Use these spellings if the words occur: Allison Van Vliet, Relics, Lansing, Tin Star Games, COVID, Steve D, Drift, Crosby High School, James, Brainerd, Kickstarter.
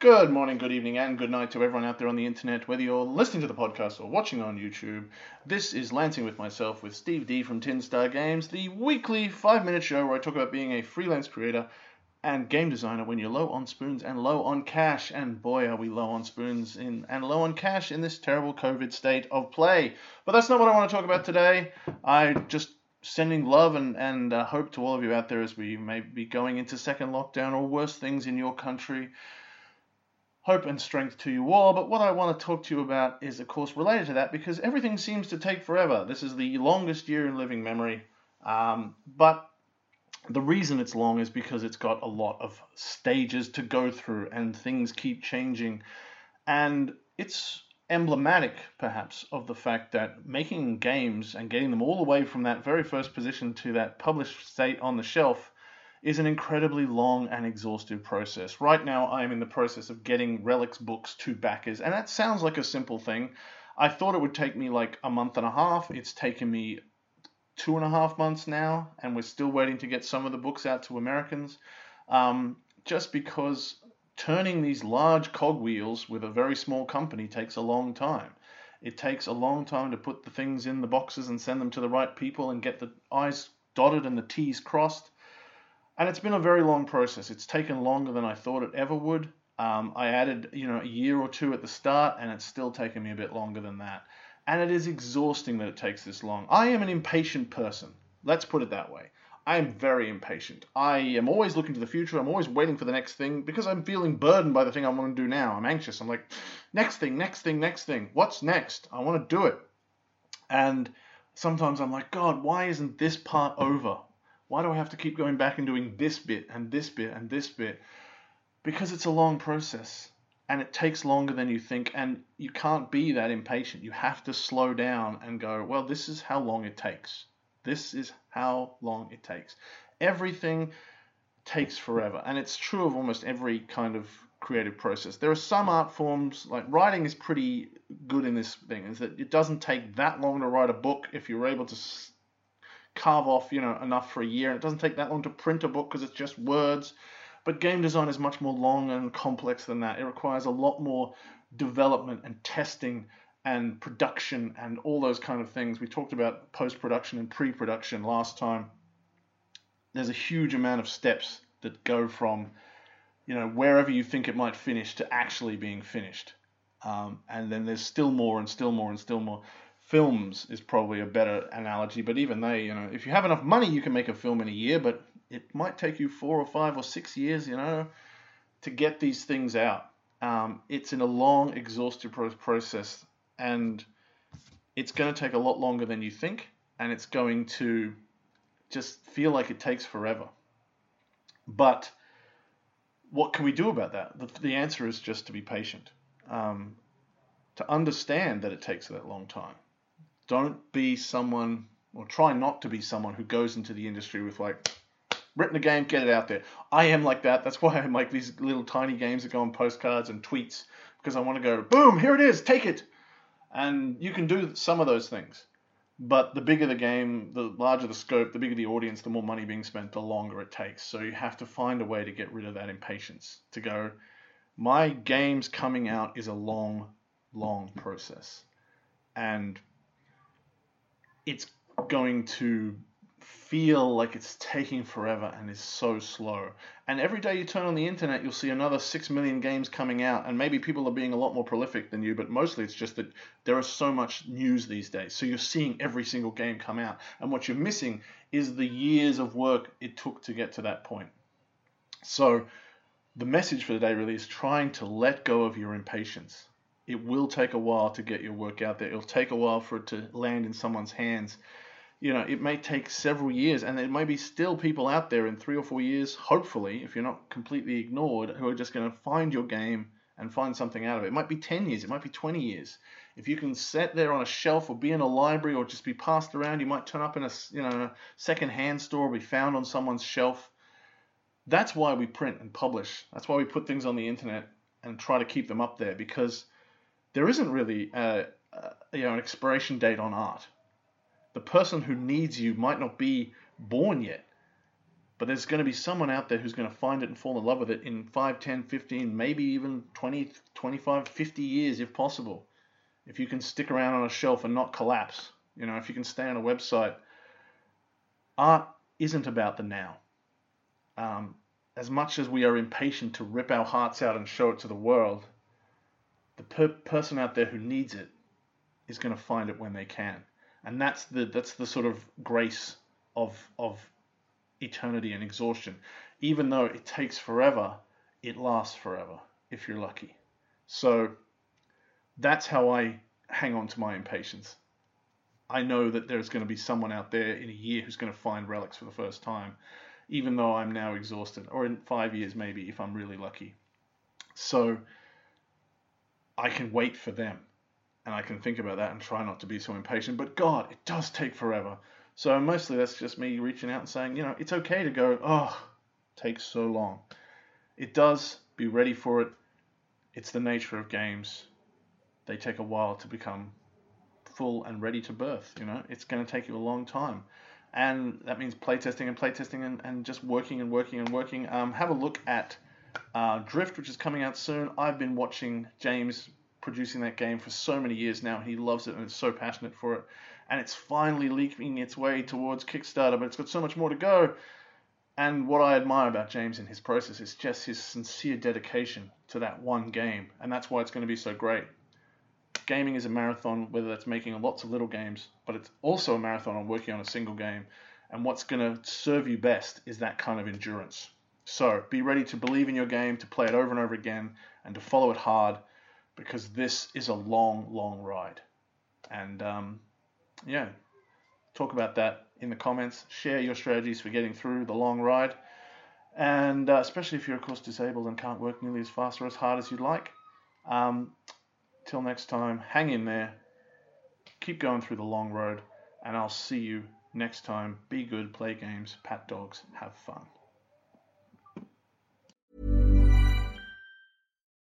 Good morning, good evening, and good night to everyone out there on the internet, whether you're listening to the podcast or watching on YouTube. This is Lansing with myself, with Steve D from Tin Star Games, the weekly 5-minute show where I talk about being a freelance creator and game designer when you're low on spoons and low on cash. And boy, are we low on spoons and low on cash in this terrible COVID state of play. But that's not what I want to talk about today. I'm just sending love and hope to all of you out there as we may be going into second lockdown or worse things in your country. Hope and strength to you all, but what I want to talk to you about is, of course, related to that, because everything seems to take forever. This is the longest year in living memory, but the reason it's long is because it's got a lot of stages to go through and things keep changing, and it's emblematic, perhaps, of the fact that making games and getting them all the way from that very first position to that published state on the shelf is an incredibly long and exhaustive process. Right now, I'm in the process of getting Relics books to backers, and that sounds like a simple thing. I thought it would take me like a month and a half. It's taken me 2.5 months now, and we're still waiting to get some of the books out to Americans, just because turning these large cogwheels with a very small company takes a long time. It takes a long time to put the things in the boxes and send them to the right people and get the I's dotted and the T's crossed. And it's been a very long process. It's taken longer than I thought it ever would. I added, a year or two at the start, and it's still taken me a bit longer than that. And it is exhausting that it takes this long. I am an impatient person. Let's put it that way. I am very impatient. I am always looking to the future. I'm always waiting for the next thing because I'm feeling burdened by the thing I want to do now. I'm anxious. I'm like, next thing. What's next? I want to do it. And sometimes I'm like, God, why isn't this part over? Why do I have to keep going back and doing this bit and this bit and this bit? Because it's a long process and it takes longer than you think, and you can't be that impatient. You have to slow down and go, well, this is how long it takes. Everything takes forever, and it's true of almost every kind of creative process. There are some art forms, like writing is pretty good in this thing, is that it doesn't take that long to write a book if you're able to carve off, enough for a year. And it doesn't take that long to print a book because it's just words. But game design is much more long and complex than that. It requires a lot more development and testing and production and all those kind of things. We talked about post-production and pre-production last time. There's a huge amount of steps that go from, wherever you think it might finish to actually being finished. And then there's still more and still more and still more. Films is probably a better analogy, but even they, if you have enough money, you can make a film in a year, but it might take you 4 or 5 or 6 years, to get these things out. It's in a long, exhaustive process, and it's going to take a lot longer than you think, and it's going to just feel like it takes forever. But what can we do about that? The answer is just to be patient, to understand that it takes that long time. Don't be someone, or try not to be someone who goes into the industry with written a game, get it out there. I am like that. That's why I make these little tiny games that go on postcards and tweets, because I want to go, boom, here it is, take it. And you can do some of those things. But the bigger the game, the larger the scope, the bigger the audience, the more money being spent, the longer it takes. So you have to find a way to get rid of that impatience, to go, my game's coming out is a long process. And it's going to feel like it's taking forever and is so slow. And every day you turn on the internet, you'll see another 6 million games coming out. And maybe people are being a lot more prolific than you, but mostly it's just that there is so much news these days. So you're seeing every single game come out. And what you're missing is the years of work it took to get to that point. So the message for today really is trying to let go of your impatience. It will take a while to get your work out there. It'll take a while for it to land in someone's hands. You know, it may take several years, and there may be still people out there in 3 or 4 years, hopefully, if you're not completely ignored, who are just going to find your game and find something out of it. It might be 10 years. It might be 20 years. If you can sit there on a shelf or be in a library or just be passed around, you might turn up in a second-hand store or be found on someone's shelf. That's why we print and publish. That's why we put things on the internet and try to keep them up there, because there isn't really an expiration date on art. The person who needs you might not be born yet, but there's going to be someone out there who's going to find it and fall in love with it in 5, 10, 15, maybe even 20, 25, 50 years if possible. If you can stick around on a shelf and not collapse, if you can stay on a website. Art isn't about the now. As much as we are impatient to rip our hearts out and show it to the world, the person out there who needs it is going to find it when they can. And that's the sort of grace of eternity and exhaustion. Even though it takes forever, it lasts forever, if you're lucky. So that's how I hang on to my impatience. I know that there's going to be someone out there in a year who's going to find Relics for the first time, even though I'm now exhausted, or in 5 years maybe, if I'm really lucky. So I can wait for them, and I can think about that and try not to be so impatient. But God, it does take forever. So mostly that's just me reaching out and saying, it's okay to go, it takes so long. It does. Be ready for it. It's the nature of games. They take a while to become full and ready to birth. It's going to take you a long time. And that means playtesting and just working. Have a look at Drift, which is coming out soon. I've been watching James producing that game for so many years now. He loves it and is so passionate for it. And it's finally leaking its way towards Kickstarter, but it's got so much more to go. And what I admire about James and his process is just his sincere dedication to that one game. And that's why it's going to be so great. Gaming is a marathon, whether that's making lots of little games, but it's also a marathon on working on a single game. And what's going to serve you best is that kind of endurance. So be ready to believe in your game, to play it over and over again, and to follow it hard, because this is a long, long ride. And talk about that in the comments. Share your strategies for getting through the long ride. And especially if you're, of course, disabled and can't work nearly as fast or as hard as you'd like. Till next time, hang in there. Keep going through the long road. And I'll see you next time. Be good, play games, pat dogs, have fun.